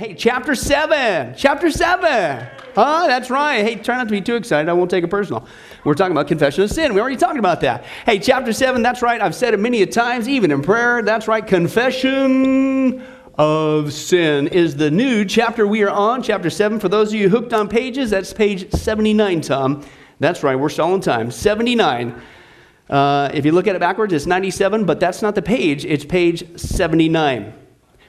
Hey, chapter 7. Chapter 7. Huh? That's right. Hey, try not to be too excited. I won't take it personal. We're talking about confession of sin. We already talked about that. Hey, chapter 7. That's right. I've said it many a times, even in prayer. That's right. Confession of sin is the new chapter we are on. Chapter 7. For those of you hooked on pages, that's page 79, Tom. That's right. We're still on time. 79. If you look at it backwards, it's 97, but that's not the page. It's page 79.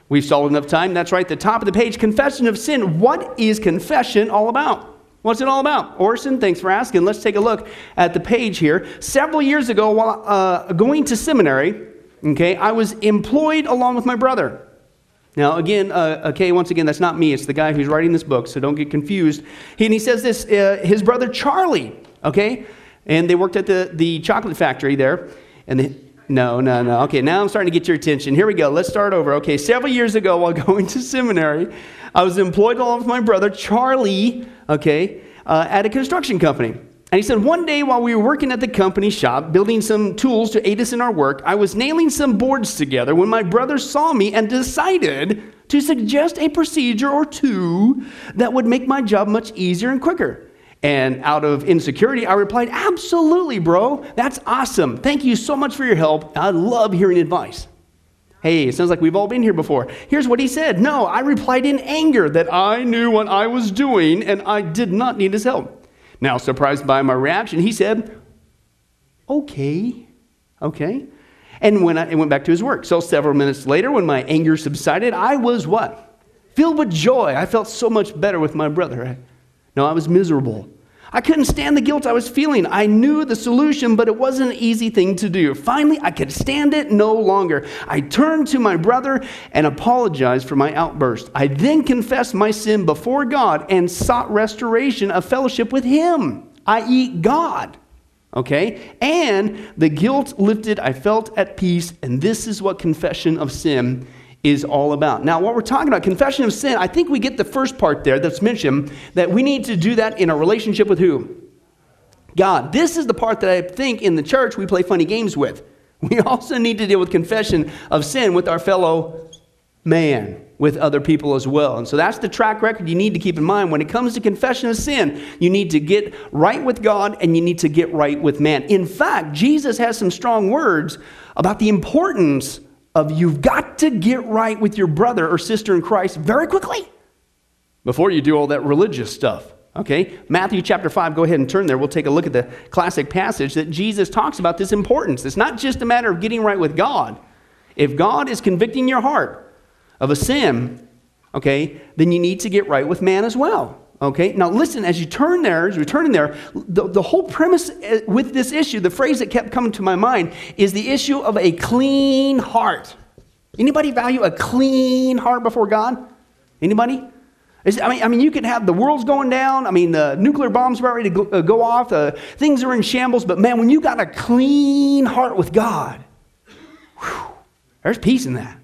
We've stalled enough time. That's right. The top of the page, confession of sin. What is confession all about? What's it all about? Orson, thanks for asking. Let's take a look at the page here. Several years ago, while going to seminary, okay, I was employed along with my brother. Now, again, okay, once again, that's not me. It's the guy who's writing this book, so don't get confused. And he says this, his brother Charlie, okay, and they worked at the chocolate factory there. And they, no. Okay, now I'm starting to get your attention. Here we go. Let's start over. Okay, several years ago while going to seminary, I was employed along with my brother Charlie, okay, at a construction company. And he said, one day while we were working at the company shop, building some tools to aid us in our work, I was nailing some boards together when my brother saw me and decided to suggest a procedure or two that would make my job much easier and quicker. And out of insecurity, I replied, absolutely, bro. That's awesome. Thank you so much for your help. I love hearing advice. Hey, it sounds like we've all been here before. Here's what he said. No, I replied in anger that I knew what I was doing and I did not need his help. Now, surprised by my reaction, he said, okay. And went back to his work. So several minutes later, when my anger subsided, I was what? Filled with joy. I felt so much better with my brother. No, I was miserable. I couldn't stand the guilt I was feeling. I knew the solution, but it wasn't an easy thing to do. Finally, I could stand it no longer. I turned to my brother and apologized for my outburst. I then confessed my sin before God and sought restoration of fellowship with him, i.e. God. Okay? And the guilt lifted, I felt at peace, and this is what confession of sin is all about. Now, what we're talking about, confession of sin, I think we get the first part there that's mentioned, that we need to do that in a relationship with who? God. This is the part that I think in the church we play funny games with. We also need to deal with confession of sin with our fellow man, with other people as well. And so that's the track record you need to keep in mind. When it comes to confession of sin, you need to get right with God and you need to get right with man. In fact, Jesus has some strong words about the importance of you've got to get right with your brother or sister in Christ very quickly before you do all that religious stuff, okay? Matthew chapter 5, go ahead and turn there. We'll take a look at the classic passage that Jesus talks about this importance. It's not just a matter of getting right with God. If God is convicting your heart of a sin, okay, then you need to get right with man as well, okay? Now listen, as you turn there, as you're turning there, the whole premise with this issue, the phrase that kept coming to my mind is the issue of a clean heart. Anybody value a clean heart before God? Anybody? I mean, you could have the world's going down. I mean, the nuclear bombs about ready to go off. Things are in shambles. But man, when you got a clean heart with God, whew, there's peace in that.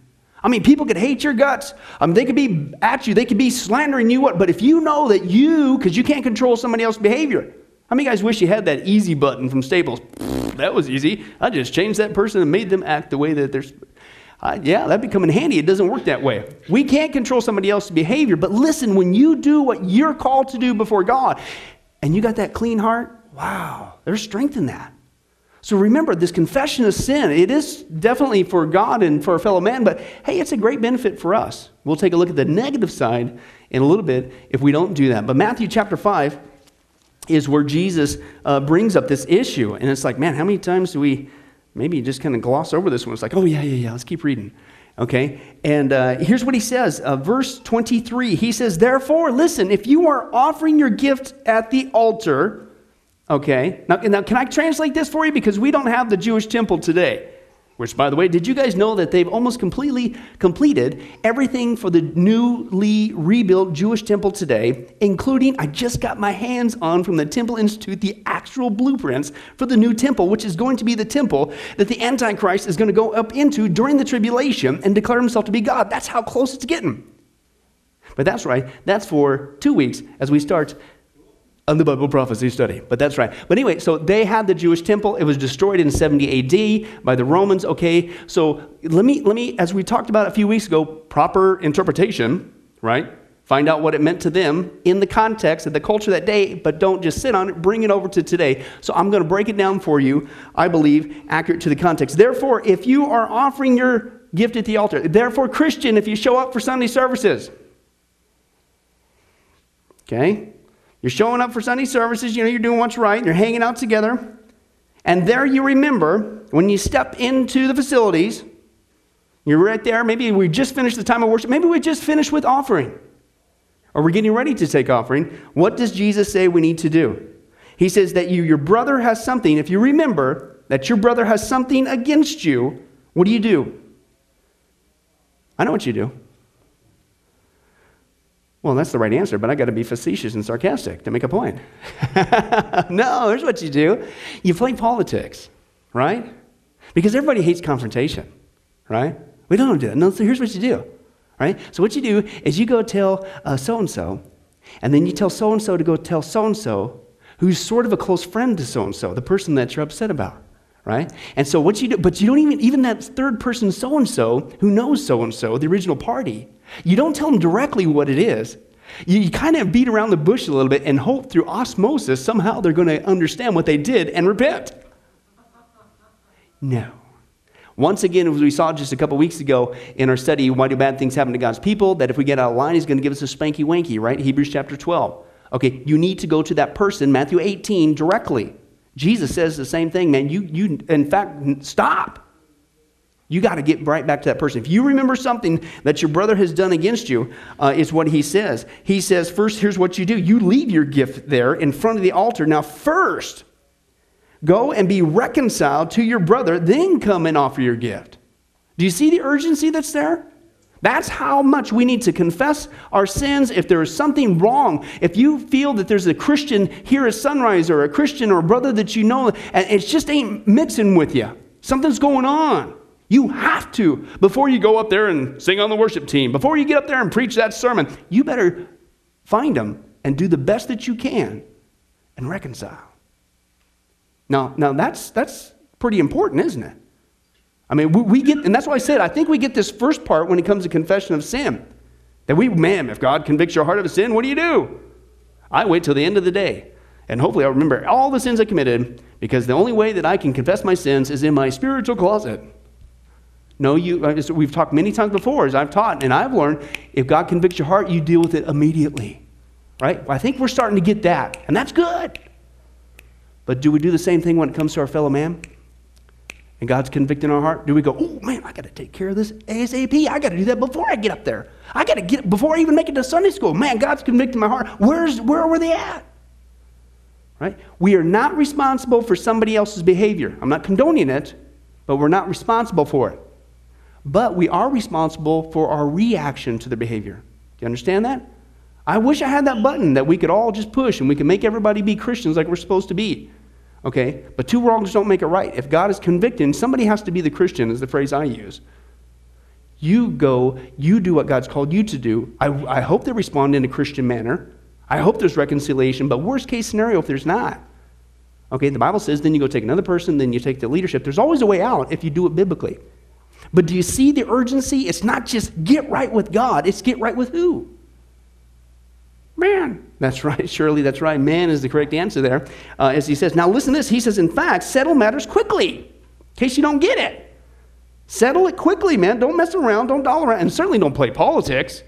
I mean, people could hate your guts. They could be at you. They could be slandering you. But if you know that because you can't control somebody else's behavior. How many of you guys wish you had that easy button from Staples? That was easy. I just changed that person and made them act the way that they're... yeah, that'd be coming handy. It doesn't work that way. We can't control somebody else's behavior. But listen, when you do what you're called to do before God, and you got that clean heart, wow, there's strength in that. So remember, this confession of sin, it is definitely for God and for a fellow man, but hey, it's a great benefit for us. We'll take a look at the negative side in a little bit if we don't do that. But Matthew chapter 5 is where Jesus brings up this issue. And it's like, man, how many times do we maybe just kind of gloss over this one? It's like, oh, yeah, let's keep reading. Okay, and here's what he says, verse 23. He says, therefore, listen, if you are offering your gift at the altar... Okay, now can I translate this for you? Because we don't have the Jewish temple today, which, by the way, did you guys know that they've almost completely completed everything for the newly rebuilt Jewish temple today, including, I just got my hands on from the Temple Institute, the actual blueprints for the new temple, which is going to be the temple that the Antichrist is going to go up into during the tribulation and declare himself to be God. That's how close it's getting. But that's right, that's for 2 weeks as we start on the Bible prophecy study, but that's right. But anyway, so they had the Jewish temple. It was destroyed in 70 AD by the Romans, okay? So let me, as we talked about a few weeks ago, proper interpretation right? Find out what it meant to them in the context of the culture that day, but don't just sit on it. Bring it over to today. So I'm going to break it down for you, I believe, accurate to the context. Therefore, if you are offering your gift at the altar, therefore, Christian, if you show up for Sunday services, okay? You're showing up for Sunday services, you know, you're doing what's right, and you're hanging out together. And there you remember, when you step into the facilities, you're right there, maybe we just finished the time of worship, maybe we just finished with offering. Or we're getting ready to take offering. What does Jesus say we need to do? He says that your brother has something. If you remember that your brother has something against you, what do? I know what you do. Well, that's the right answer, but I got to be facetious and sarcastic to make a point. No, here's what you do. You play politics, right? Because everybody hates confrontation, right? We don't do that. No, so here's what you do. Right? So what you do is you go tell so-and-so, and then you tell so-and-so to go tell so-and-so, who's sort of a close friend to so-and-so, the person that you're upset about, right? And so what you do, but you don't even that third person so-and-so, who knows so-and-so, the original party, you don't tell them directly what it is. You kind of beat around the bush a little bit and hope through osmosis, somehow they're going to understand what they did and repent. No. Once again, as we saw just a couple weeks ago in our study, why do bad things happen to God's people? That if we get out of line, he's going to give us a spanky wanky, right? Hebrews chapter 12. Okay, you need to go to that person, Matthew 18, directly. Jesus says the same thing, man. You in fact, stop. You got to get right back to that person. If you remember something that your brother has done against you, is what he says. He says, first, here's what you do. You leave your gift there in front of the altar. Now, first, go and be reconciled to your brother, then come and offer your gift. Do you see the urgency that's there? That's how much we need to confess our sins. If there is something wrong, if you feel that there's a Christian here at Sunrise or a Christian or a brother that you know, and it just ain't mixing with you, something's going on. You have to, before you go up there and sing on the worship team, before you get up there and preach that sermon, you better find them and do the best that you can and reconcile. Now that's pretty important, isn't it? I mean, we get, and that's why I said, I think we get this first part when it comes to confession of sin. That man, if God convicts your heart of a sin, what do you do? I wait till the end of the day. And hopefully I'll remember all the sins I committed, because the only way that I can confess my sins is in my spiritual closet. No, we've talked many times before, as I've taught, and I've learned, if God convicts your heart, you deal with it immediately. Right? Well, I think we're starting to get that, and that's good. But do we do the same thing when it comes to our fellow man? And God's convicting our heart? Do we go, oh man, I got to take care of this ASAP. I got to do that before I get up there. I got to get, before I even make it to Sunday school. Man, God's convicting my heart. Where were they at? Right? We are not responsible for somebody else's behavior. I'm not condoning it, but we're not responsible for it. But we are responsible for our reaction to their behavior. Do you understand that? I wish I had that button that we could all just push and we could make everybody be Christians like we're supposed to be. Okay, but two wrongs don't make it right. If God is convicting, somebody has to be the Christian, is the phrase I use. You go, you do what God's called you to do. I hope they respond in a Christian manner. I hope there's reconciliation, but worst case scenario if there's not. Okay, the Bible says then you go take another person, then you take the leadership. There's always a way out if you do it biblically. But do you see the urgency? It's not just get right with God, it's get right with who? Man. That's right, surely that's right. Man is the correct answer there. As he says, now listen to this. He says, in fact, settle matters quickly, in case you don't get it. Settle it quickly, man. Don't mess around. Don't dawdle around. And certainly don't play politics,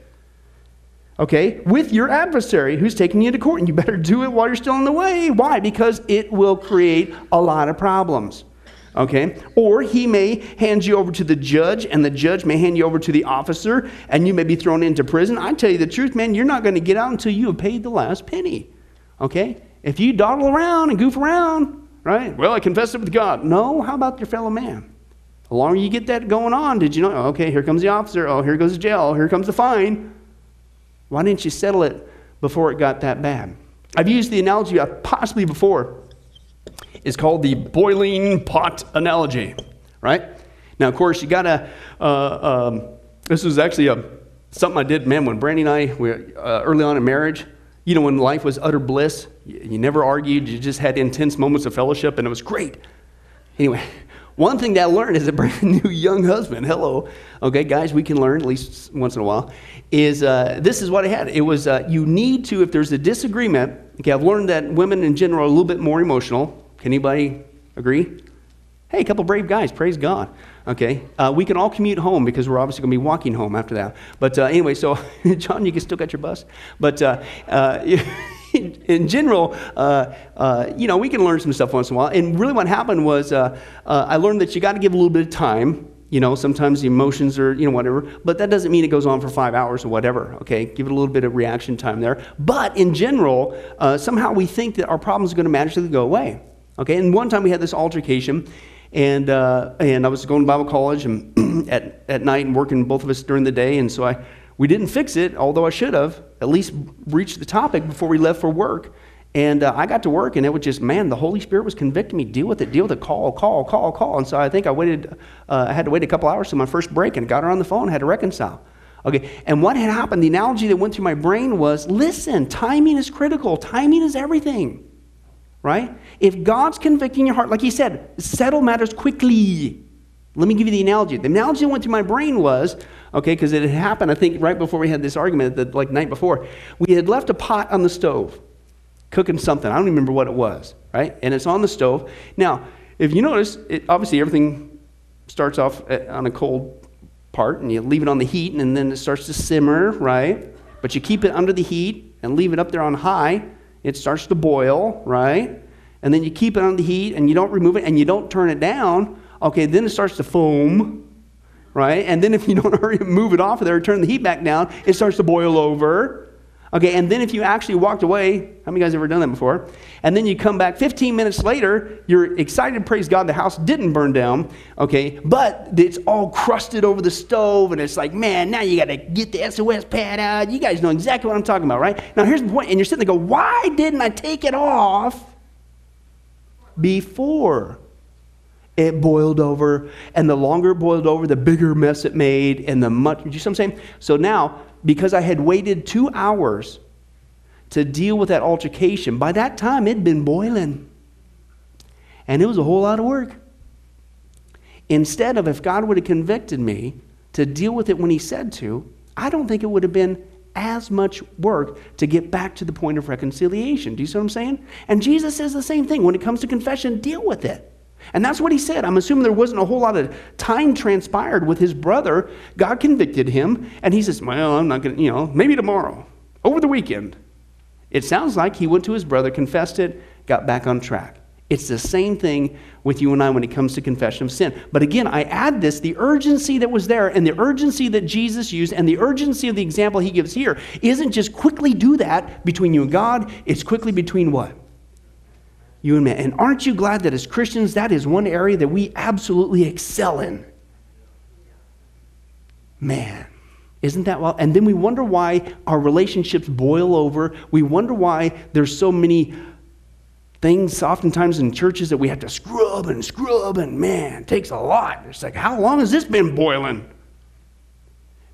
okay, with your adversary who's taking you to court. And you better do it while you're still on the way. Why? Because it will create a lot of problems, okay? Or he may hand you over to the judge, and the judge may hand you over to the officer, and you may be thrown into prison. I tell you the truth, man, you're not going to get out until you have paid the last penny, okay? If you dawdle around and goof around, right? Well, I confessed it with God. No, how about your fellow man? The longer you get that going on, did you know, okay, here comes the officer. Oh, here goes the jail. Oh, here comes the fine. Why didn't you settle it before it got that bad? I've used the analogy possibly before. It's called the boiling pot analogy, right? Now, of course, you got to, this was actually something I did, man, when Brandy and I were early on in marriage, you know, when life was utter bliss, you never argued, you just had intense moments of fellowship, and it was great. Anyway, One thing that I learned as a brand new young husband, hello, okay, guys, we can learn at least once in a while, is this is what I had. It was you need to, if there's a disagreement, okay, I've learned that women in general are a little bit more emotional. Can anybody agree? Hey, a couple brave guys, praise God. Okay, we can all commute home because we're obviously going to be walking home after that. But anyway, so John, you can still get your bus. But in general, you know, we can learn some stuff once in a while. And really what happened was I learned that you got to give a little bit of time. You know, sometimes the emotions are, you know, whatever. But that doesn't mean it goes on for 5 hours or whatever, okay? Give it a little bit of reaction time there. But in general, somehow we think that our problems are going to magically go away, okay? And one time we had this altercation. And I was going to Bible college and at night and working both of us during the day. And so we didn't fix it, although I should have at least reached the topic before we left for work. And I got to work and it was just, man, the Holy Spirit was convicting me. Deal with it, call. And so I think I waited, I had to wait a couple hours till my first break and got her on the phone, had to reconcile. Okay, and what had happened, the analogy that went through my brain was, listen, timing is critical. Timing is everything. Right? If God's convicting your heart, like he said, settle matters quickly. Let me give you the analogy. The analogy that went through my brain was, okay, because it had happened, I think, right before we had this argument, like night before, we had left a pot on the stove, cooking something. I don't even remember what it was, right? And it's on the stove. Now, if you notice, obviously everything starts off on a cold part, and you leave it on the heat, and then it starts to simmer, right? But you keep it under the heat and leave it up there on high, it starts to boil, right? And then you keep it on the heat, and you don't remove it, and you don't turn it down. Okay, then it starts to foam, right? And then if you don't hurry and move it off of there, turn the heat back down, it starts to boil over. Okay, and then if you actually walked away, how many of you guys ever done that before? And then you come back 15 minutes later, you're excited, praise God, the house didn't burn down, okay? But it's all crusted over the stove, and it's like, man, now you got to get the SOS pad out. You guys know exactly what I'm talking about, right? Now, here's the point, and you're sitting there going, why didn't I take it off before it boiled over? And the longer it boiled over, the bigger mess it made, and the much, you see what I'm saying? So now, because I had waited 2 hours to deal with that altercation, by that time it'd been boiling. And it was a whole lot of work. Instead of, if God would have convicted me to deal with it when he said to, I don't think it would have been as much work to get back to the point of reconciliation. Do you see what I'm saying? And Jesus says the same thing. When it comes to confession, deal with it. And that's what he said. I'm assuming there wasn't a whole lot of time transpired with his brother. God convicted him, and he says, well, I'm not going to, you know, maybe tomorrow, over the weekend. It sounds like he went to his brother, confessed it, got back on track. It's the same thing with you and I when it comes to confession of sin. But again, I add this, the urgency that was there and the urgency that Jesus used and the urgency of the example he gives here isn't just quickly do that between you and God. It's quickly between what? You and me. And aren't you glad that as Christians, that is one area that we absolutely excel in? Man, isn't that well? And then we wonder why our relationships boil over. We wonder why there's so many things oftentimes in churches that we have to scrub and man, it takes a lot. It's like, how long has this been boiling?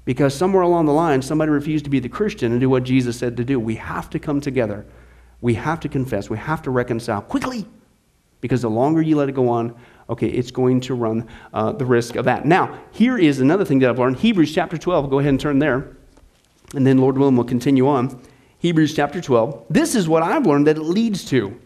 Because somewhere along the line, somebody refused to be the Christian and do what Jesus said to do. We have to come together. We have to confess. We have to reconcile quickly, because the longer you let it go on, okay, it's going to run the risk of that. Now, here is another thing that I've learned. Hebrews chapter 12. Go ahead and turn there, and then Lord willing, we'll continue on. Hebrews chapter 12. This is what I've learned that it leads to.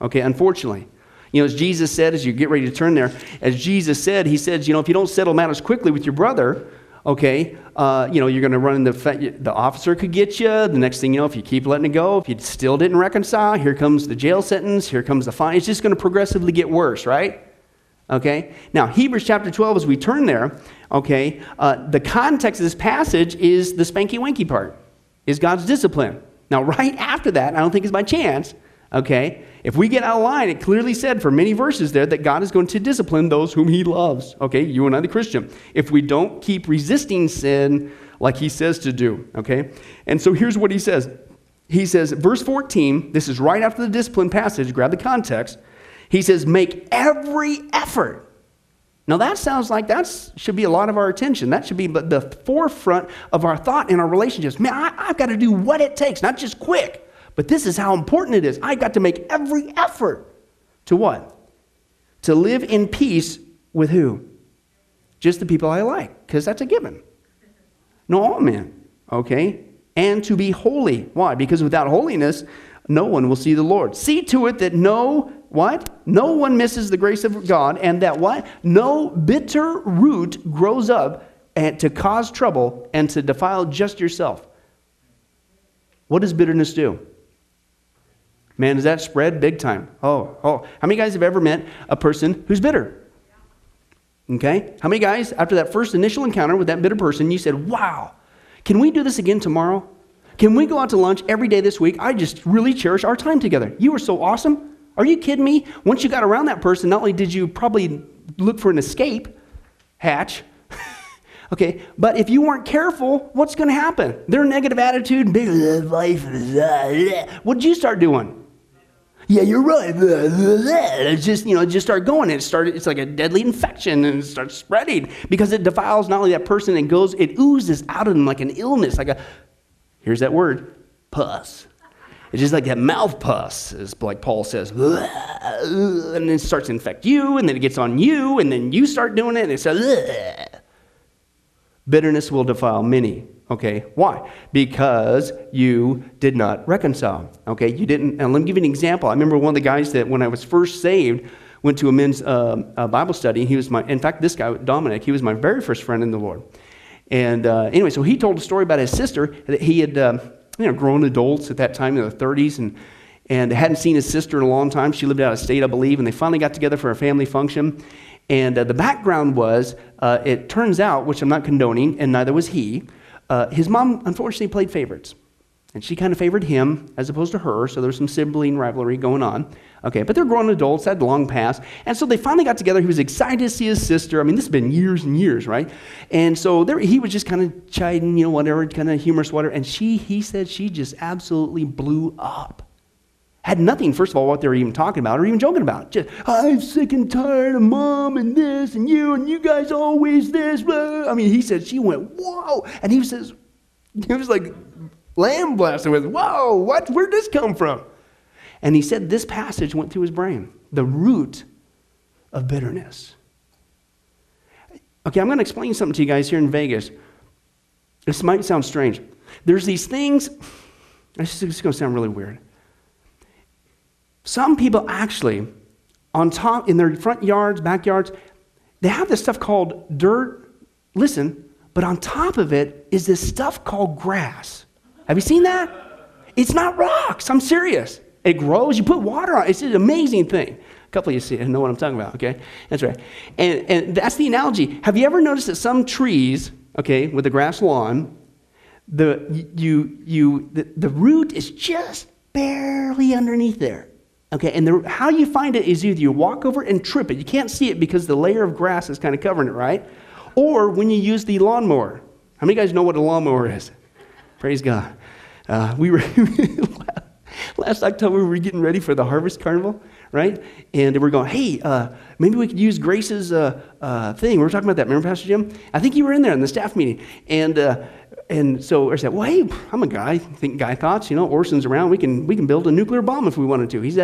Okay, unfortunately. You know, as Jesus said, as you get ready to turn there, as Jesus said, he says, you know, if you don't settle matters quickly with your brother, okay, you know, you're going to run into the officer could get you. The next thing you know, if you keep letting it go, if you still didn't reconcile, here comes the jail sentence, here comes the fine. It's just going to progressively get worse, right? Okay, now Hebrews chapter 12, as we turn there, okay, the context of this passage is the spanky-wanky part, is God's discipline. Now, right after that, I don't think it's by chance, okay, if we get out of line, it clearly said for many verses there that God is going to discipline those whom he loves. Okay, you and I, the Christian. If we don't keep resisting sin like he says to do, okay? And so here's what he says. He says, verse 14, this is right after the discipline passage, grab the context. He says, make every effort. Now that sounds like that should be a lot of our attention. That should be the forefront of our thought in our relationships. Man, I've got to do what it takes, not just quick. But this is how important it is. I've got to make every effort to what? To live in peace With who? Just the people I like, because that's a given. No, all men, okay? And to be holy. Why? Because without holiness, no one will see the Lord. See to it that no, what? No one misses the grace of God, and that what? No bitter root grows up and to cause trouble and to defile just yourself. What does bitterness do? Man, does that spread big time? Oh. How many guys have ever met a person who's bitter? Okay? How many guys, after that first initial encounter with that bitter person, you said, wow, can we do this again tomorrow? Can we go out to lunch every day this week? I just really cherish our time together. You were so awesome. Are you kidding me? Once you got around that person, not only did you probably look for an escape hatch, okay, but if you weren't careful, what's going to happen? Their negative attitude, life, what'd you start doing? Yeah, you're right. It's just, you know, just start going. It's like a deadly infection, and it starts spreading because it defiles not only that person, it oozes out of them like an illness, like a, here's that word, pus. It's just like that mouth pus, is like Paul says, and then it starts to infect you, and then it gets on you, and then you start doing it, and it says, bitterness will defile many. Okay, why? Because you did not reconcile. Okay, you didn't. Now, let me give you an example. I remember one of the guys that when I was first saved went to a men's Bible study. He was my, in fact, this guy, Dominic, he was my very first friend in the Lord. And anyway, so he told a story about his sister that he had, grown adults at that time in the 30s and hadn't seen his sister in a long time. She lived out of state, I believe, and they finally got together for a family function. And the background was, it turns out, which I'm not condoning, and neither was he, his mom, unfortunately, played favorites. And she kind of favored him as opposed to her, so there was some sibling rivalry going on. Okay, but they're grown adults, had long passed. And so they finally got together. He was excited to see his sister. I mean, this has been years and years, right? And so there, he was just kind of chiding, you know, whatever, kind of humorous, whatever. And he said she just absolutely blew up. Had nothing, first of all, what they were even talking about or even joking about. Just, I'm sick and tired of mom and this and you guys always this. I mean, he said, she went, whoa. And he says, he was like lamb blasted with, whoa, what? Where'd this come from? And he said this passage went through his brain, the root of bitterness. Okay, I'm going to explain something to you guys here in Vegas. This might sound strange. There's these things, this is going to sound really weird. Some people actually, on top, in their front yards, backyards, they have this stuff called dirt, listen, but on top of it is this stuff called grass. Have you seen that? It's not rocks, I'm serious. It grows, you put water on it, it's an amazing thing. A couple of you see, I know what I'm talking about, okay? That's right. And that's the analogy. Have you ever noticed that some trees, okay, with a grass lawn, the root is just barely underneath there? Okay, and how you find it is either you walk over and trip it. You can't see it because the layer of grass is kind of covering it, right? Or when you use the lawnmower. How many of you guys know what a lawnmower is? Praise God. We were last October, we were getting ready for the Harvest Carnival, right? And we're going, hey, maybe we could use Grace's thing. We were talking about that. Remember, Pastor Jim? I think you were in there in the staff meeting. And so I said, well, hey, I'm a guy. I think guy thoughts. You know, Orson's around. We can build a nuclear bomb if we wanted to. He's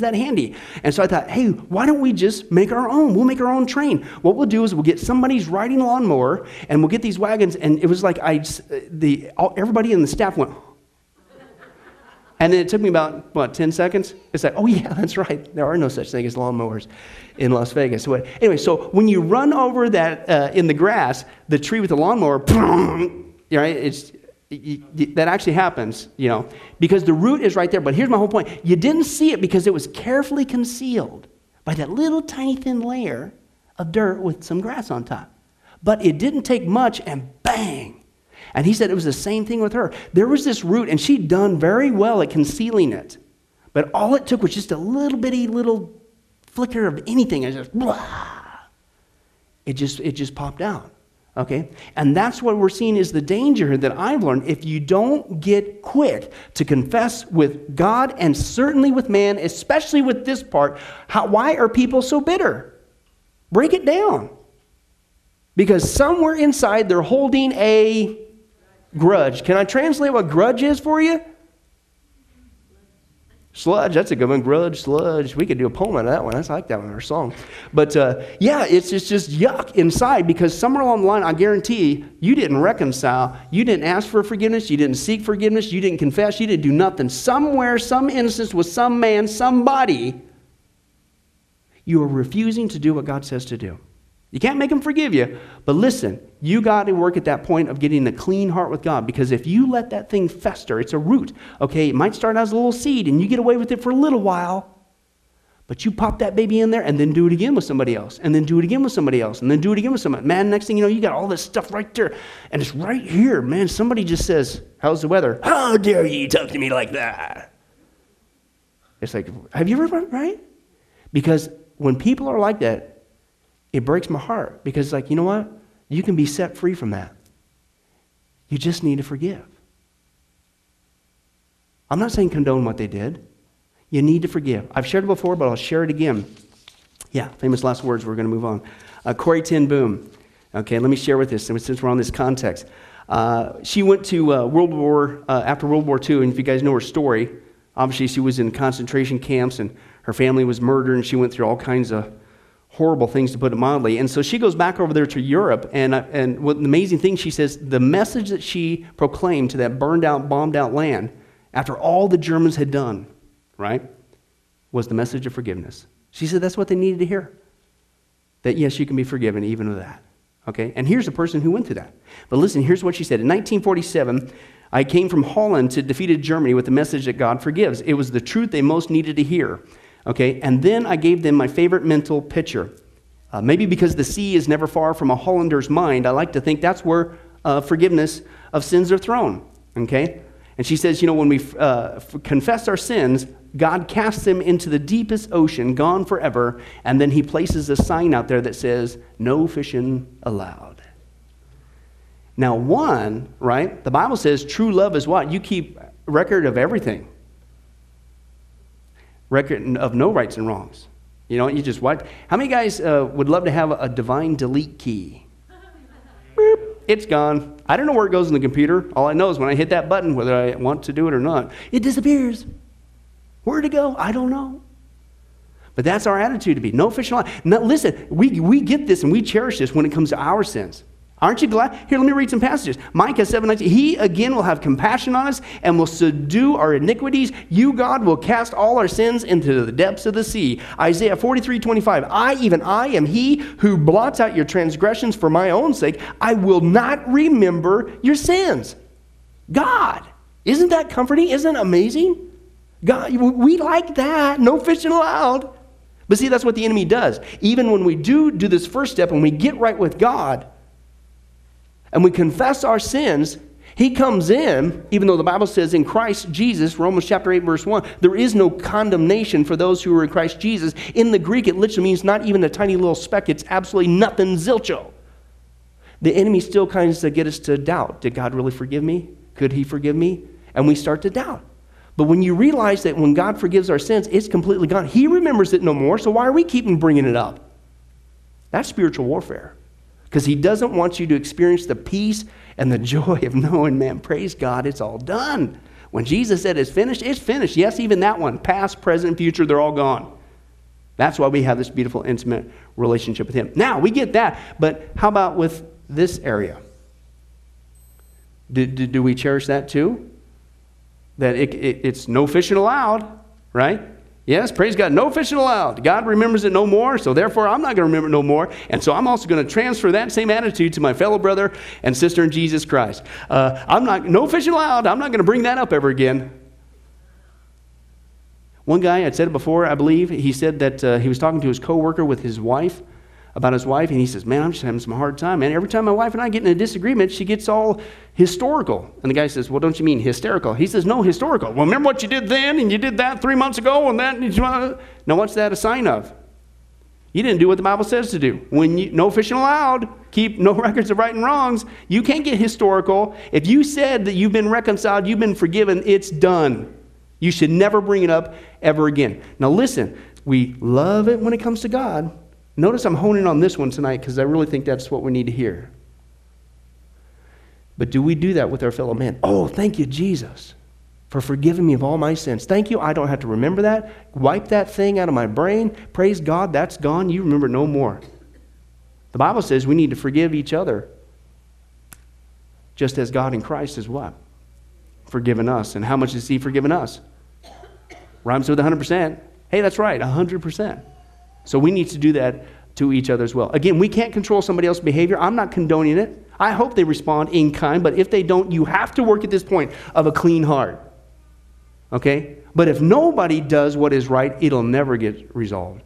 that handy. And so I thought, hey, why don't we just make our own? We'll make our own train. What we'll do is we'll get somebody's riding lawnmower, and we'll get these wagons. And it was like everybody in the staff went. And then it took me about, 10 seconds? It's like, oh yeah, that's right. There are no such thing as lawnmowers in Las Vegas. So anyway, so when you run over that in the grass, the tree with the lawnmower, right? That actually happens, you know, because the root is right there. But here's my whole point. You didn't see it because it was carefully concealed by that little tiny thin layer of dirt with some grass on top. But it didn't take much and bang. And he said it was the same thing with her. There was this root, and she'd done very well at concealing it. But all it took was just a little bitty little flicker of anything. And just, blah. It just popped out. Okay? And that's what we're seeing is the danger that I've learned. If you don't get quick to confess with God and certainly with man, especially with this part, why are people so bitter? Break it down. Because somewhere inside they're holding a grudge. Can I translate what grudge is for you? Sludge, that's a good one. Grudge, sludge. We could do a poem on that one. I like that one, our song. But yeah, it's just yuck inside, because somewhere along the line, I guarantee you didn't reconcile. You didn't ask for forgiveness. You didn't seek forgiveness. You didn't confess. You didn't do nothing. Somewhere, some instance with some man, somebody, you are refusing to do what God says to do. You can't make him forgive you. But listen, you got to work at that point of getting a clean heart with God, because if you let that thing fester, it's a root. Okay, it might start out as a little seed and you get away with it for a little while, but you pop that baby in there and then do it again with somebody else, and then do it again with somebody else, and then do it again with somebody. Man, next thing you know, you got all this stuff right there, and it's right here. Man, somebody just says, how's the weather? How dare you talk to me like that? It's like, have you ever, right? Because when people are like that, it breaks my heart, because like, you know what? You can be set free from that. You just need to forgive. I'm not saying condone what they did. You need to forgive. I've shared it before, but I'll share it again. Yeah, famous last words. We're going to move on. Corrie Ten Boom. Okay, let me share with this since we're on this context. She went to after World War II, and if you guys know her story, obviously she was in concentration camps, and her family was murdered, and she went through all kinds of horrible things, to put it mildly. And so she goes back over there to Europe, and what an amazing thing, she says, the message that she proclaimed to that burned out, bombed out land, after all the Germans had done, right, was the message of forgiveness. She said that's what they needed to hear. That yes, you can be forgiven even of that. Okay? And here's a person who went through that. But listen, here's what she said. In 1947, I came from Holland to defeated Germany with the message that God forgives. It was the truth they most needed to hear. Okay, and then I gave them my favorite mental picture. Maybe because the sea is never far from a Hollander's mind, I like to think that's where forgiveness of sins are thrown. Okay, and she says, you know, when we confess our sins, God casts them into the deepest ocean, gone forever, and then he places a sign out there that says, no fishing allowed. Now one, right, the Bible says true love is what? You keep record of everything. Record of no rights and wrongs. You know, you just wipe. How many guys would love to have a divine delete key? Boop, it's gone. I don't know where it goes in the computer. All I know is when I hit that button, whether I want to do it or not, it disappears. Where'd it go? I don't know. But that's our attitude to be. No fish allowed. Now, listen, we get this and we cherish this when it comes to our sins. Aren't you glad? Here, let me read some passages. Micah 7:19. He again will have compassion on us and will subdue our iniquities. You, God, will cast all our sins into the depths of the sea. Isaiah 43:25. Even I am he who blots out your transgressions for my own sake. I will not remember your sins. God, isn't that comforting? Isn't that amazing? God, we like that. No fishing allowed. But see, that's what the enemy does. Even when we do this first step and we get right with God, and we confess our sins, he comes in, even though the Bible says in Christ Jesus, Romans chapter 8, verse 1, there is no condemnation for those who are in Christ Jesus. In the Greek, it literally means not even a tiny little speck. It's absolutely nothing, zilcho. The enemy still kinds to get us to doubt. Did God really forgive me? Could he forgive me? And we start to doubt. But when you realize that when God forgives our sins, it's completely gone. He remembers it no more, so why are we keeping bringing it up? That's spiritual warfare. Because he doesn't want you to experience the peace and the joy of knowing, man, praise God, it's all done. When Jesus said it's finished, it's finished. Yes, even that one, past, present, future, they're all gone. That's why we have this beautiful, intimate relationship with him. Now, we get that, but how about with this area? Do we cherish that too? That it's no fishing allowed, right? Yes, praise God, no fishing allowed. God remembers it no more, so therefore I'm not going to remember it no more. And so I'm also going to transfer that same attitude to my fellow brother and sister in Jesus Christ. No fishing allowed. I'm not going to bring that up ever again. One guy, I'd said it before, I believe, he said that he was talking to his coworker with his wife, about his wife, and he says, man, I'm just having some hard time. And every time my wife and I get in a disagreement, she gets all historical. And the guy says, well, don't you mean hysterical? He says, no, historical. Well, remember what you did then, and you did that 3 months ago, and that. And now, what's that a sign of? You didn't do what the Bible says to do. No fishing allowed. Keep no records of right and wrongs. You can't get historical. If you said that you've been reconciled, you've been forgiven, it's done. You should never bring it up ever again. Now, listen, we love it when it comes to God. Notice I'm honing on this one tonight because I really think that's what we need to hear. But do we do that with our fellow man? Oh, thank you, Jesus, for forgiving me of all my sins. Thank you. I don't have to remember that. Wipe that thing out of my brain. Praise God, that's gone. You remember no more. The Bible says we need to forgive each other just as God in Christ is what? Forgiven us. And how much has He forgiven us? Rhymes with 100%. Hey, that's right, 100%. So we need to do that to each other as well. Again, we can't control somebody else's behavior. I'm not condoning it. I hope they respond in kind, but if they don't, you have to work at this point of a clean heart. Okay? But if nobody does what is right, it'll never get resolved.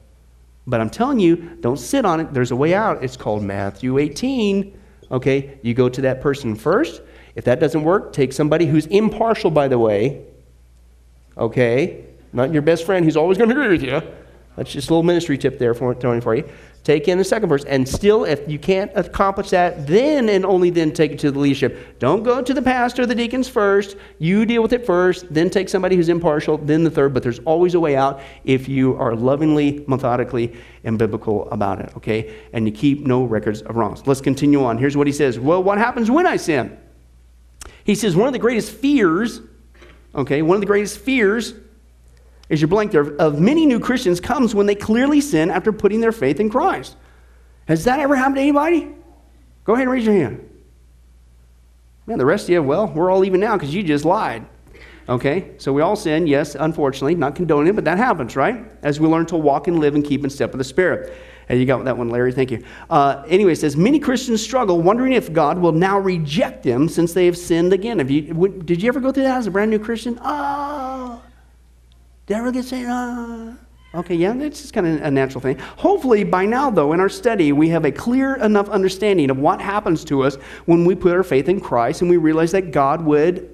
But I'm telling you, don't sit on it. There's a way out. It's called Matthew 18. Okay? You go to that person first. If that doesn't work, take somebody who's impartial, by the way. Okay? Not your best friend who's always going to agree with you. That's just a little ministry tip there, for Tony, for you. Take in the second verse. And still, if you can't accomplish that, then and only then take it to the leadership. Don't go to the pastor or the deacons first. You deal with it first. Then take somebody who's impartial. Then the third. But there's always a way out if you are lovingly, methodically, and biblical about it. Okay? And you keep no records of wrongs. Let's continue on. Here's what he says. Well, what happens when I sin? He says one of the greatest fears, okay, one of the greatest fears is your blank there, of many new Christians comes when they clearly sin after putting their faith in Christ. Has that ever happened to anybody? Go ahead and raise your hand. Man, the rest of you, well, we're all even now because you just lied. Okay, so we all sin, yes, unfortunately, not condoning it, but that happens, right? As we learn to walk and live and keep in step with the Spirit. And you got that one, Larry, thank you. Anyway, it says, many Christians struggle wondering if God will now reject them since they have sinned again. Did you ever go through that as a brand new Christian? Oh! Did I ever get saved? Okay, yeah, that's just kind of a natural thing. Hopefully, by now, though, in our study, we have a clear enough understanding of what happens to us when we put our faith in Christ and we realize that God would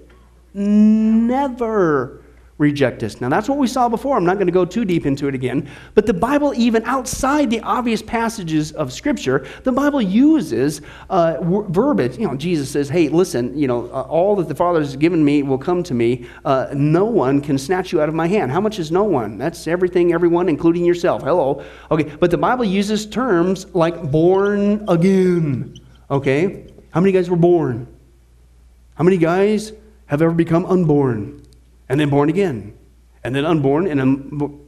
never reject us. Now, that's what we saw before. I'm not going to go too deep into it again. But the Bible, even outside the obvious passages of Scripture, the Bible uses verbiage. You know, Jesus says, hey, listen, you know, all that the Father has given me will come to me. No one can snatch you out of my hand. How much is no one? That's everything, everyone, including yourself. Hello. Okay, but the Bible uses terms like born again. Okay? How many guys were born? How many guys have ever become unborn? And then born again. And then unborn. And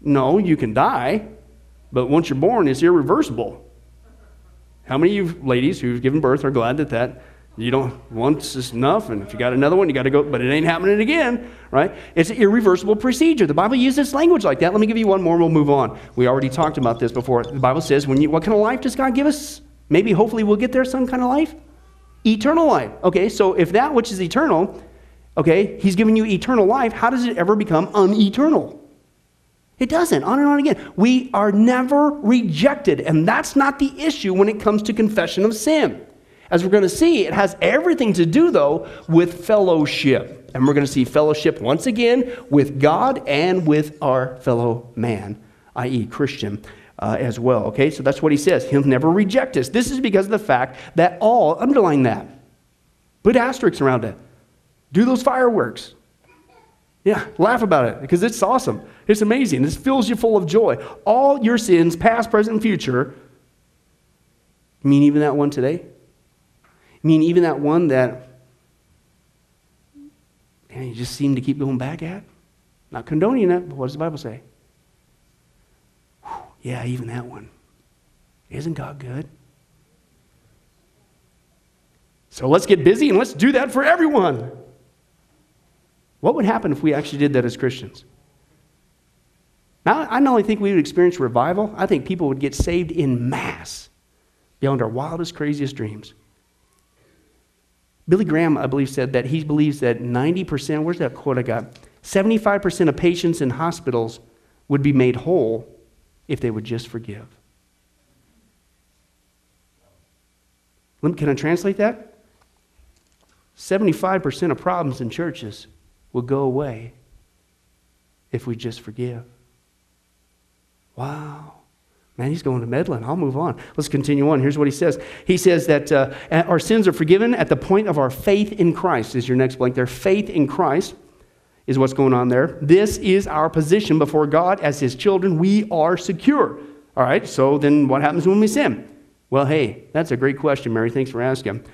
no, you can die. But once you're born, it's irreversible. How many of you ladies who've given birth are glad that you don't, once is enough, and if you got another one, you got to go, but it ain't happening again, right? It's an irreversible procedure. The Bible uses language like that. Let me give you one more, we'll move on. We already talked about this before. The Bible says, what kind of life does God give us? Maybe, hopefully, we'll get there, some kind of life. Eternal life. Okay, so if that which is eternal... Okay, He's giving you eternal life. How does it ever become uneternal? It doesn't. On and on again. We are never rejected, and that's not the issue when it comes to confession of sin. As we're going to see, it has everything to do, though, with fellowship. And we're going to see fellowship once again with God and with our fellow man, i.e. Christian, as well. Okay, so that's what he says. He'll never reject us. This is because of the fact that all, underline that, put asterisks around it. Do those fireworks. Yeah, laugh about it because it's awesome. It's amazing. This fills you full of joy. All your sins, past, present, and future. You mean even that one today? You mean even that one that you just seem to keep going back at? Not condoning it, but what does the Bible say? Whew, yeah, even that one. Isn't God good? So let's get busy and let's do that for everyone. What would happen if we actually did that as Christians? Now, I not only think we would experience revival, I think people would get saved in mass beyond our wildest, craziest dreams. Billy Graham, I believe, said that he believes that 90%, where's that quote I got? 75% of patients in hospitals would be made whole if they would just forgive. Can I translate that? 75% of problems in churches will go away if we just forgive. Wow. Man, he's going to meddling. I'll move on. Let's continue on. Here's what he says. He says that our sins are forgiven at the point of our faith in Christ is your next blank there. Faith in Christ is what's going on there. This is our position before God as His children. We are secure. All right, so then what happens when we sin? Well, hey, that's a great question, Mary. Thanks for asking.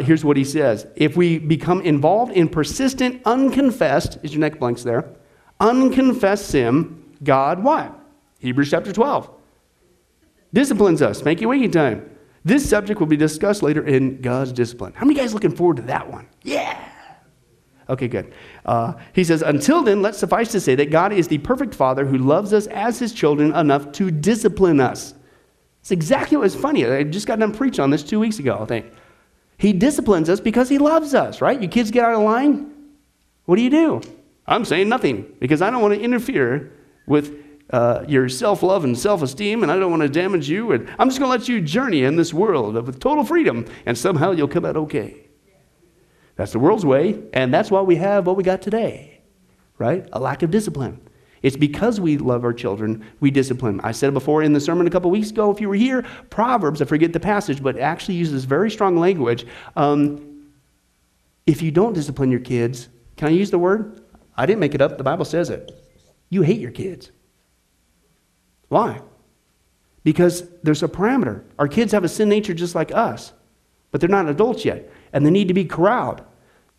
Here's what he says. If we become involved in persistent, unconfessed, is your neck blanks there, unconfessed sin, God what? Hebrews chapter 12. Disciplines us, make it waiting time. This subject will be discussed later in God's discipline. How many guys looking forward to that one? Yeah. Okay, good. He says, until then, let's suffice to say that God is the perfect Father who loves us as his children enough to discipline us. It's exactly what's funny. I just got done preaching on this 2 weeks ago, I think. He disciplines us because he loves us, right? You kids get out of line. What do? I'm saying nothing because I don't want to interfere with your self-love and self-esteem, and I don't want to damage you. And I'm just going to let you journey in this world with total freedom, and somehow you'll come out okay. That's the world's way, and that's why we have what we got today, right? A lack of discipline. It's because we love our children, we discipline. I said it before in the sermon a couple weeks ago, if you were here, Proverbs, I forget the passage, but it actually uses very strong language. If you don't discipline your kids, can I use the word? I didn't make it up. The Bible says it. You hate your kids. Why? Because there's a parameter. Our kids have a sin nature just like us, but they're not adults yet, and they need to be corralled.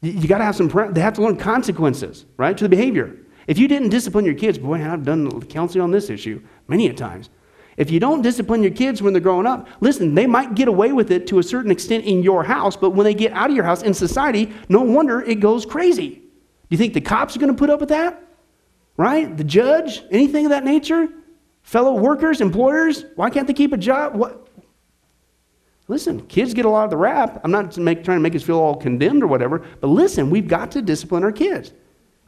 You got to have some. They have to learn consequences, right, to the behavior. If you didn't discipline your kids, boy, I've done counseling on this issue many a times. If you don't discipline your kids when they're growing up, listen, they might get away with it to a certain extent in your house, but when they get out of your house in society, no wonder it goes crazy. Do you think the cops are going to put up with that? Right? The judge? Anything of that nature? Fellow workers, employers, why can't they keep a job? What? Listen, kids get a lot of the rap. I'm not trying to make us feel all condemned or whatever, but listen, we've got to discipline our kids.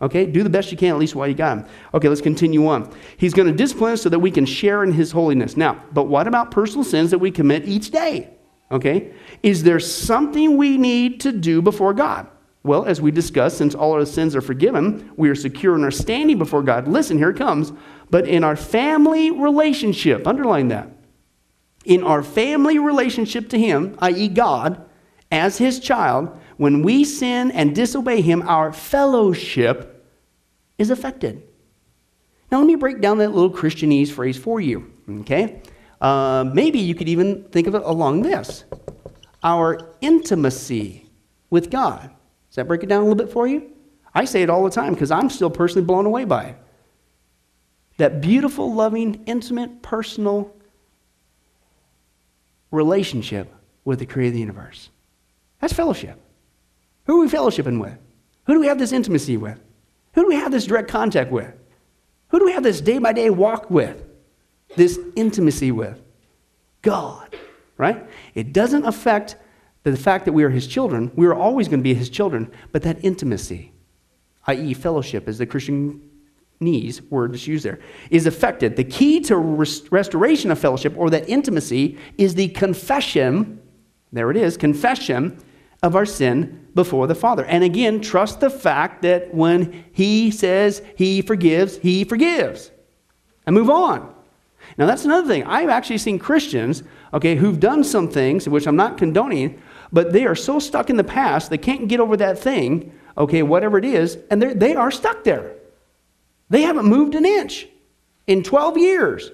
Okay, do the best you can, at least while you got him. Okay, let's continue on. He's going to discipline us so that we can share in his holiness. Now, but what about personal sins that we commit each day? Okay, is there something we need to do before God? Well, as we discussed, since all our sins are forgiven, we are secure in our standing before God. Listen, here it comes. But in our family relationship, underline that. In our family relationship to him, i.e. God, as his child, when we sin and disobey him, our fellowship is affected. Now, let me break down that little Christianese phrase for you, okay? Maybe you could even think of it along this. Our intimacy with God. Does that break it down a little bit for you? I say it all the time because I'm still personally blown away by it. That beautiful, loving, intimate, personal relationship with the creator of the universe. That's fellowship. Who are we fellowshipping with? Who do we have this intimacy with? Who do we have this direct contact with? Who do we have this day-by-day walk with? This intimacy with? God, right? It doesn't affect the fact that we are his children. We are always going to be his children, but that intimacy, i.e. fellowship, is the Christianese word that's used there, is affected. The key to restoration of fellowship, or that intimacy, is the confession, there it is, confession of our sin before the Father. And again, trust the fact that when he says he forgives, he forgives. And move on. Now, that's another thing. I've actually seen Christians, okay, who've done some things, which I'm not condoning, but they are so stuck in the past, they can't get over that thing, okay, whatever it is, and they are stuck there. They haven't moved an inch in 12 years.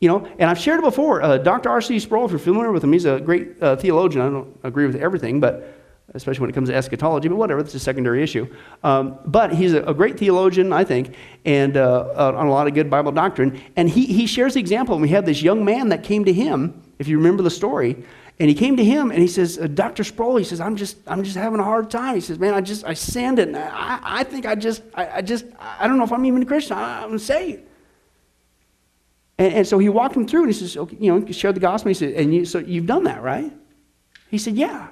You know, and I've shared it before. Dr. R.C. Sproul, if you're familiar with him, he's a great theologian. I don't agree with everything, but especially when it comes to eschatology, but whatever, that's a secondary issue. But he's a great theologian, I think, and on a lot of good Bible doctrine. And he shares the example. We had this young man that came to him, if you remember the story, and he came to him and he says, Dr. Sproul, he says, I'm just having a hard time. He says, man, I sinned, and I don't know if I'm even a Christian. I'm saved. And so he walked him through, and he says, okay, you know, shared the gospel. He said, so you've done that, right? He said, yeah.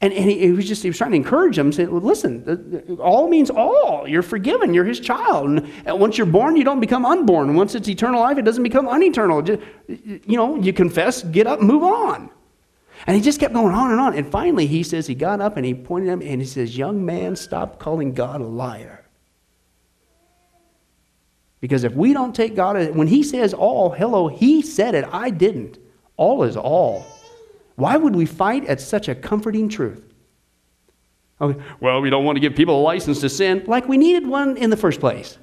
And he was trying to encourage him, saying, well, listen, all means all. You're forgiven. You're his child. And once you're born, you don't become unborn. Once it's eternal life, it doesn't become uneternal. Just, you know, you confess, get up, move on. And he just kept going on. And finally, he says, he got up, and he pointed at him, and he says, young man, stop calling God a liar. Because if we don't take God, when he says all, hello, he said it, I didn't. All is all. Why would we fight at such a comforting truth? Okay. Well, we don't want to give people a license to sin, like we needed one in the first place.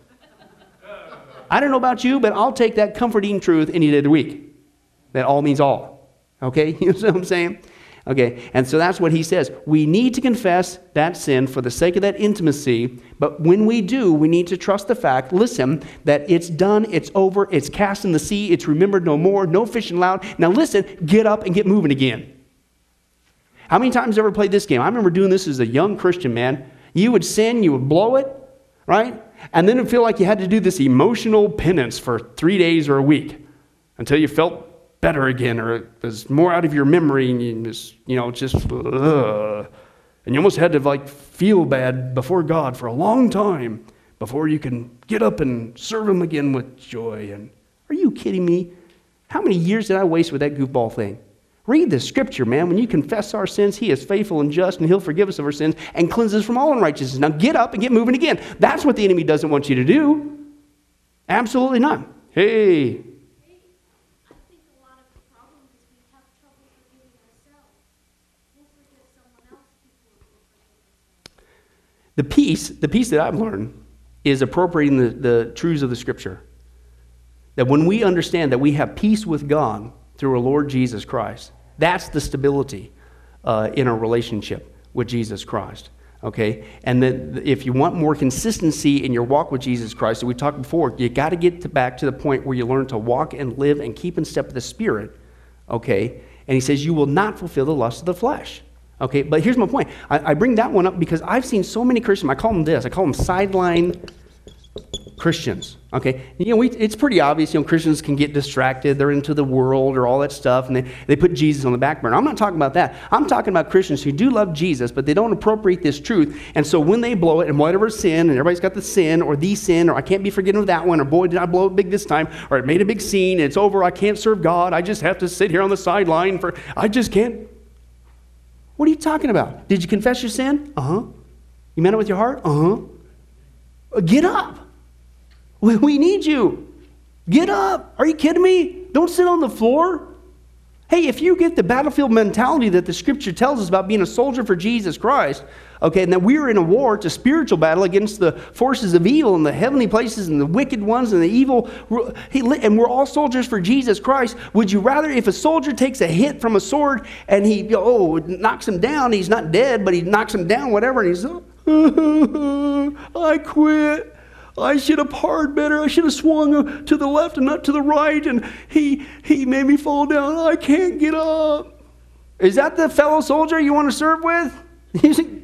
I don't know about you, but I'll take that comforting truth any day of the week. That all means all. Okay, you know what I'm saying? Okay, and so that's what he says. We need to confess that sin for the sake of that intimacy, but when we do, we need to trust the fact, listen, that it's done, it's over, it's cast in the sea, it's remembered no more, no fishing allowed. Now listen, get up and get moving again. How many times have you ever played this game? I remember doing this as a young Christian, man. You would sin, you would blow it, right? And then it would feel like you had to do this emotional penance for 3 days or a week until you felt better again, or it was more out of your memory, and you just, and you almost had to like feel bad before God for a long time before you can get up and serve Him again with joy. And are you kidding me? How many years did I waste with that goofball thing? Read the scripture, man. When you confess our sins, He is faithful and just, and He'll forgive us of our sins and cleanse us from all unrighteousness. Now get up and get moving again. That's what the enemy doesn't want you to do. Absolutely not. Hey. The piece that I've learned is appropriating the truths of the Scripture. That when we understand that we have peace with God through our Lord Jesus Christ, that's the stability in our relationship with Jesus Christ. Okay? And then if you want more consistency in your walk with Jesus Christ, so we talked before, you got to get back to the point where you learn to walk and live and keep in step with the Spirit. Okay? And He says, you will not fulfill the lust of the flesh. Okay, but here's my point. I bring that one up because I've seen so many Christians. I call them this. I call them sideline Christians. Okay, it's pretty obvious. Christians can get distracted. They're into the world or all that stuff, and they put Jesus on the back burner. I'm not talking about that. I'm talking about Christians who do love Jesus, but they don't appropriate this truth. And so when they blow it, and whatever sin, and everybody's got the sin, or I can't be forgiven of that one, or boy, did I blow it big this time, or it made a big scene, and it's over. I can't serve God. I just have to sit here on the sideline for. I just can't. What are you talking about? Did you confess your sin? Uh-huh. You meant it with your heart? Uh-huh. Get up. We need you. Get up. Are you kidding me? Don't sit on the floor. Hey, if you get the battlefield mentality that the Scripture tells us about being a soldier for Jesus Christ, okay, and that we are in a war, it's a spiritual battle against the forces of evil and the heavenly places and the wicked ones and the evil, and we're all soldiers for Jesus Christ. Would you rather, if a soldier takes a hit from a sword and he, knocks him down, he's not dead, but he knocks him down, whatever, and he's, I quit. I should have parred better. I should have swung to the left and not to the right, and he made me fall down. I can't get up. Is that the fellow soldier you want to serve with?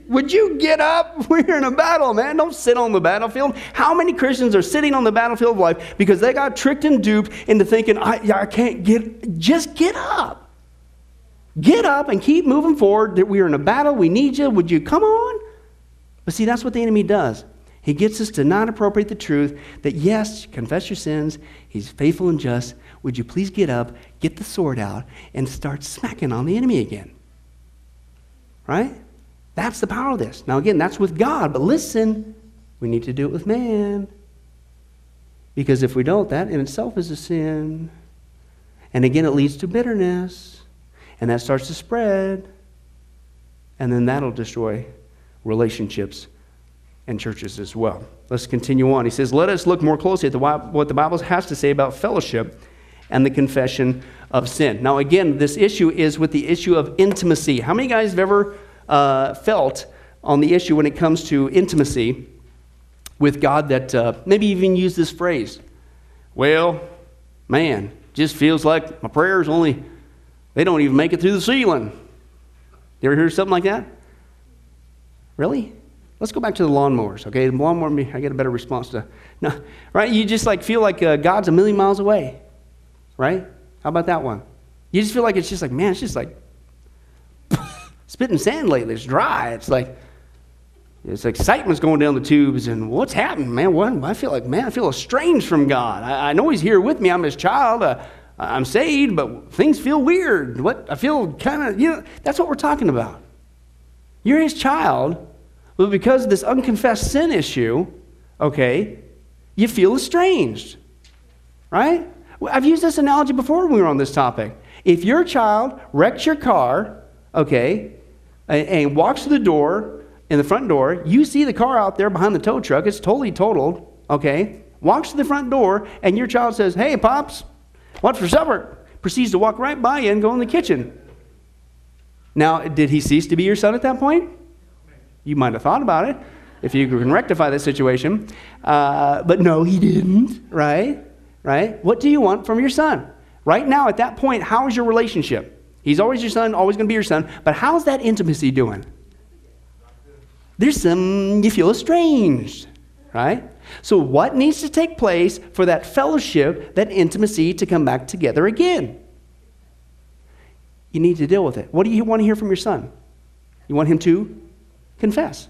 Would you get up? We're in a battle, man. Don't sit on the battlefield. How many Christians are sitting on the battlefield of life because they got tricked and duped into thinking, I can't get, just get up. Get up and keep moving forward. We are in a battle. We need you. Would you come on? But see, that's what the enemy does. He gets us to not appropriate the truth that, yes, confess your sins. He's faithful and just. Would you please get up, get the sword out, and start smacking on the enemy again? Right? That's the power of this. Now, again, that's with God, but listen, we need to do it with man. Because if we don't, that in itself is a sin. And again, it leads to bitterness, and that starts to spread, and then that'll destroy relationships and churches as well. Let's continue on. He says, let us look more closely at what the Bible has to say about fellowship and the confession of sin. Now, again, this issue is with the issue of intimacy. How many guys have ever felt on the issue when it comes to intimacy with God that maybe even use this phrase, well, man, just feels like my prayers only, they don't even make it through the ceiling. You ever hear something like that? Really? Let's go back to the lawnmowers, okay? The lawnmower, I get a better response to, no, right? You just like feel like God's a million miles away, right? How about that one? You just feel like it's just like, man, it's just like, spitting sand lately. It's dry. It's like excitement's going down the tubes. And what's happening, man? What? I feel estranged from God. I know He's here with me. I'm His child. I'm saved, but things feel weird. What? I feel kind of, that's what we're talking about. You're His child, but because of this unconfessed sin issue, okay, you feel estranged, right? I've used this analogy before when we were on this topic. If your child wrecks your car, okay, and walks to the door, in the front door, you see the car out there behind the tow truck, it's totally totaled, okay, walks to the front door, and your child says, hey, Pops, what's for supper? Proceeds to walk right by you and go in the kitchen. Now, did he cease to be your son at that point? You might have thought about it, if you can rectify that situation. But no, he didn't, right? Right? What do you want from your son? Right now, at that point, how is your relationship? He's always your son, always going to be your son. But how's that intimacy doing? There's some, you feel estranged, right? So what needs to take place for that fellowship, that intimacy to come back together again? You need to deal with it. What do you want to hear from your son? You want him to confess,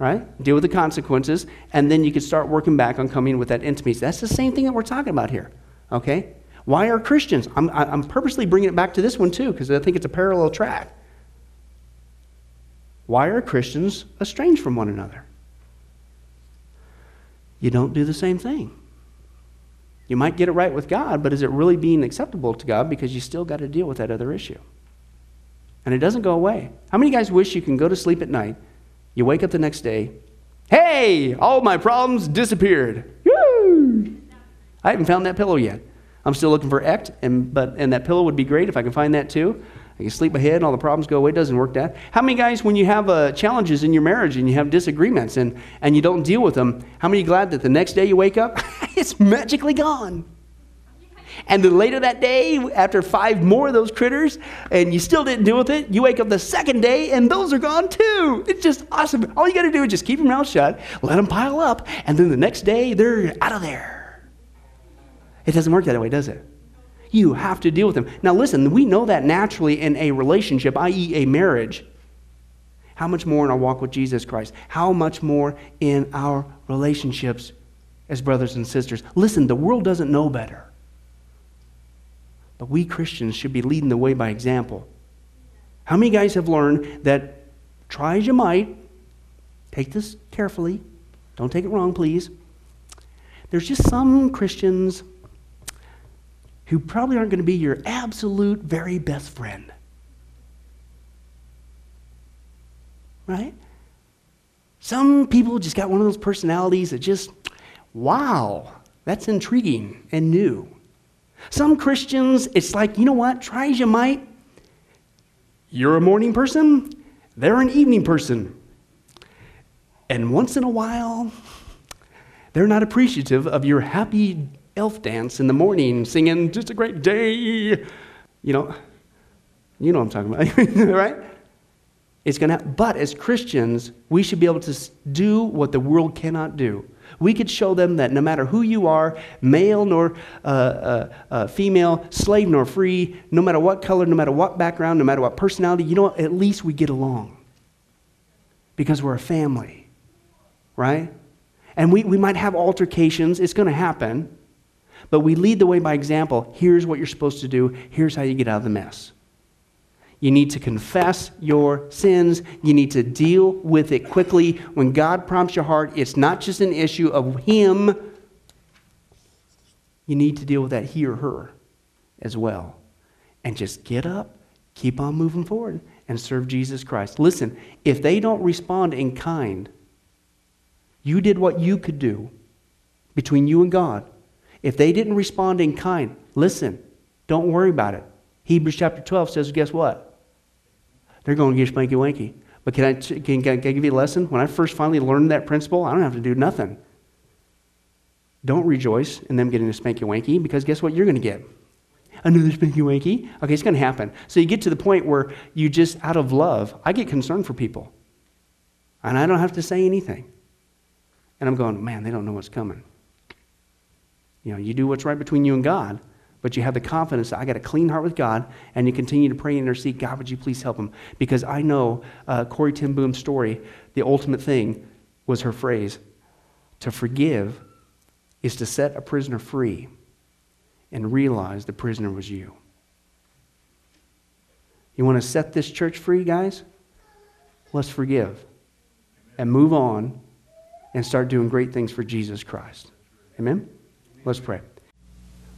right? Deal with the consequences, and then you can start working back on coming with that intimacy. That's the same thing that we're talking about here, okay? Why are Christians? I'm purposely bringing it back to this one too, because I think it's a parallel track. Why are Christians estranged from one another? You don't do the same thing. You might get it right with God, but is it really being acceptable to God? Because you still got to deal with that other issue. And it doesn't go away. How many of you guys wish you can go to sleep at night, you wake up the next day, hey, all my problems disappeared. Woo! I haven't found that pillow yet. I'm still looking for X, and that pillow would be great if I can find that too. I can sleep ahead and all the problems go away. It doesn't work that. How many guys, when you have challenges in your marriage and you have disagreements and you don't deal with them, how many are glad that the next day you wake up, it's magically gone? And then later that day, after 5 more of those critters, and you still didn't deal with it, you wake up the second day, and those are gone too. It's just awesome. All you got to do is just keep your mouth shut, let them pile up, and then the next day, they're out of there. It doesn't work that way, does it? You have to deal with them. Now listen, we know that naturally in a relationship, i.e. a marriage. How much more in our walk with Jesus Christ? How much more in our relationships as brothers and sisters? Listen, the world doesn't know better. But we Christians should be leading the way by example. How many guys have learned that try as you might, take this carefully, don't take it wrong, please. There's just some Christians who probably aren't going to be your absolute very best friend. Right? Some people just got one of those personalities that just, wow, that's intriguing and new. Some Christians, it's like, you know what, try as you might, you're a morning person, they're an evening person. And once in a while, they're not appreciative of your happy elf dance in the morning, singing, just a great day. You know what I'm talking about, right? But as Christians, we should be able to do what the world cannot do. We could show them that no matter who you are, male nor female, slave nor free, no matter what color, no matter what background, no matter what personality, you know what? At least we get along because we're a family, right? And we might have altercations. It's going to happen, but we lead the way by example. Here's what you're supposed to do. Here's how you get out of the mess. You need to confess your sins. You need to deal with it quickly. When God prompts your heart, it's not just an issue of him. You need to deal with that he or her as well. And just get up, keep on moving forward, and serve Jesus Christ. Listen, if they don't respond in kind, you did what you could do between you and God. If they didn't respond in kind, listen, don't worry about it. Hebrews chapter 12 says, guess what? They're going to get spanky-wanky. But can I give you a lesson? When I first finally learned that principle, I don't have to do nothing. Don't rejoice in them getting a spanky-wanky, because guess what you're going to get? Another spanky-wanky. Okay, it's going to happen. So you get to the point where you just, out of love, I get concerned for people. And I don't have to say anything. And I'm going, man, they don't know what's coming. You know, you do what's right between you and God, but you have the confidence that I got a clean heart with God, and you continue to pray and intercede. God, would you please help him? Because I know Corrie Ten Boom's story, the ultimate thing was her phrase, to forgive is to set a prisoner free and realize the prisoner was you. You want to set this church free, guys? Let's forgive and move on and start doing great things for Jesus Christ. Amen? Let's pray.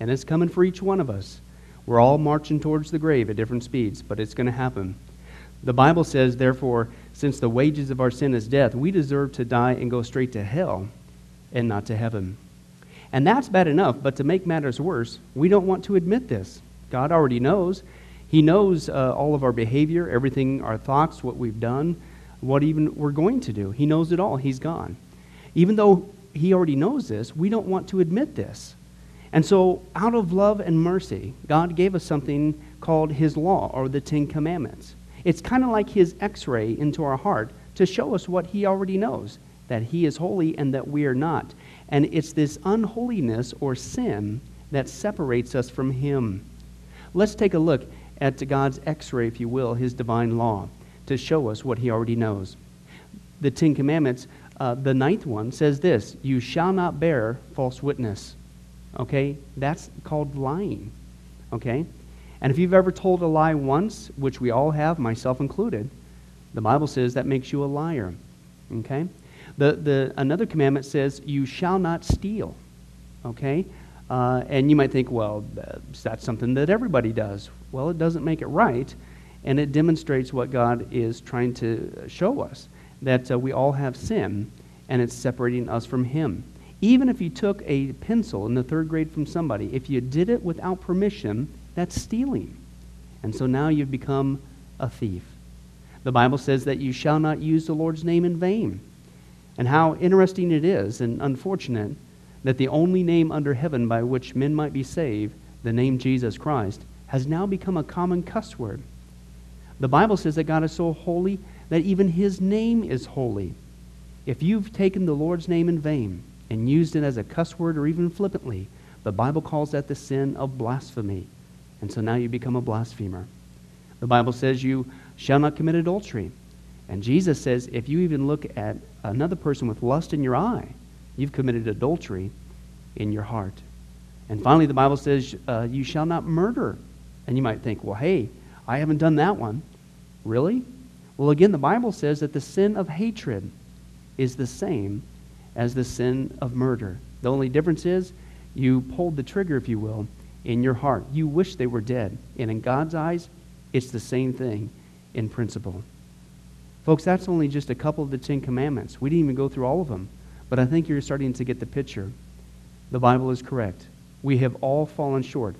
and it's coming for each one of us, we're all marching towards the grave at different speeds, but it's going to happen. The Bible says, therefore, since the wages of our sin is death, we deserve to die and go straight to hell and not to heaven. And that's bad enough, but to make matters worse, we don't want to admit this. God already knows. He knows all of our behavior, everything, our thoughts, what we've done, what even we're going to do. He knows it all. He's gone. Even though he already knows this, we don't want to admit this. And so out of love and mercy, God gave us something called his law or the Ten Commandments. It's kind of like his x-ray into our heart to show us what he already knows, that he is holy and that we are not. And it's this unholiness or sin that separates us from him. Let's take a look at God's x-ray, if you will, his divine law, to show us what he already knows. The Ten Commandments, the ninth one, says this: you shall not bear false witness. Okay? That's called lying. Okay? And if you've ever told a lie once, which we all have, myself included, the Bible says that makes you a liar. Okay? Another commandment says, you shall not steal. Okay? And you might think, well, that's something that everybody does. Well, it doesn't make it right, and it demonstrates what God is trying to show us, that we all have sin, and it's separating us from him. Even if you took a pencil in the third grade from somebody, if you did it without permission, that's stealing. And so now you've become a thief. The Bible says that you shall not use the Lord's name in vain. And how interesting it is and unfortunate that the only name under heaven by which men might be saved, the name Jesus Christ, has now become a common cuss word. The Bible says that God is so holy that even his name is holy. If you've taken the Lord's name in vain and used it as a cuss word or even flippantly, the Bible calls that the sin of blasphemy. And so now you become a blasphemer. The Bible says you shall not commit adultery. And Jesus says if you even look at another person with lust in your eye, you've committed adultery in your heart. And finally, the Bible says you shall not murder. And you might think, well, hey, I haven't done that one. Really? Well, again, the Bible says that the sin of hatred is the same as the sin of murder. The only difference is you pulled the trigger, if you will, in your heart. You wish they were dead. And in God's eyes, it's the same thing in principle. Folks, that's only just a couple of the Ten Commandments. We didn't even go through all of them, but I think you're starting to get the picture. The Bible is correct. We have all fallen short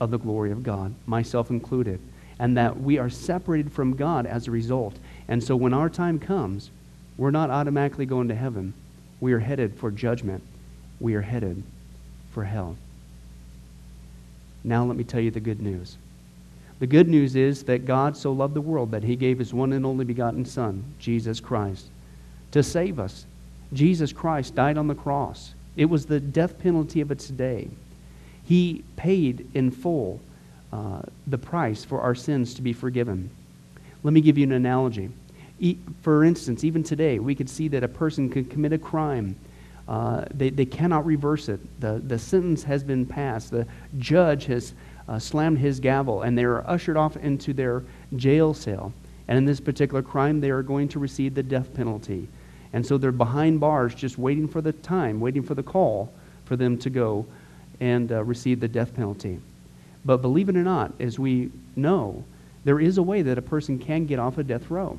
of the glory of God, myself included, and that we are separated from God as a result. And so when our time comes, we're not automatically going to heaven. We are headed for judgment. We are headed for hell. Now let me tell you the good news. The good news is that God so loved the world that he gave his one and only begotten Son, Jesus Christ, to save us. Jesus Christ died on the cross. It was the death penalty of its day. He paid in full the price for our sins to be forgiven. Let me give you an analogy. For instance, even today, we could see that a person could commit a crime. They cannot reverse it. The sentence has been passed. The judge has slammed his gavel, and they are ushered off into their jail cell. And in this particular crime, they are going to receive the death penalty. And so they're behind bars just waiting for the time, waiting for the call for them to go and receive the death penalty. But believe it or not, as we know, there is a way that a person can get off a death row.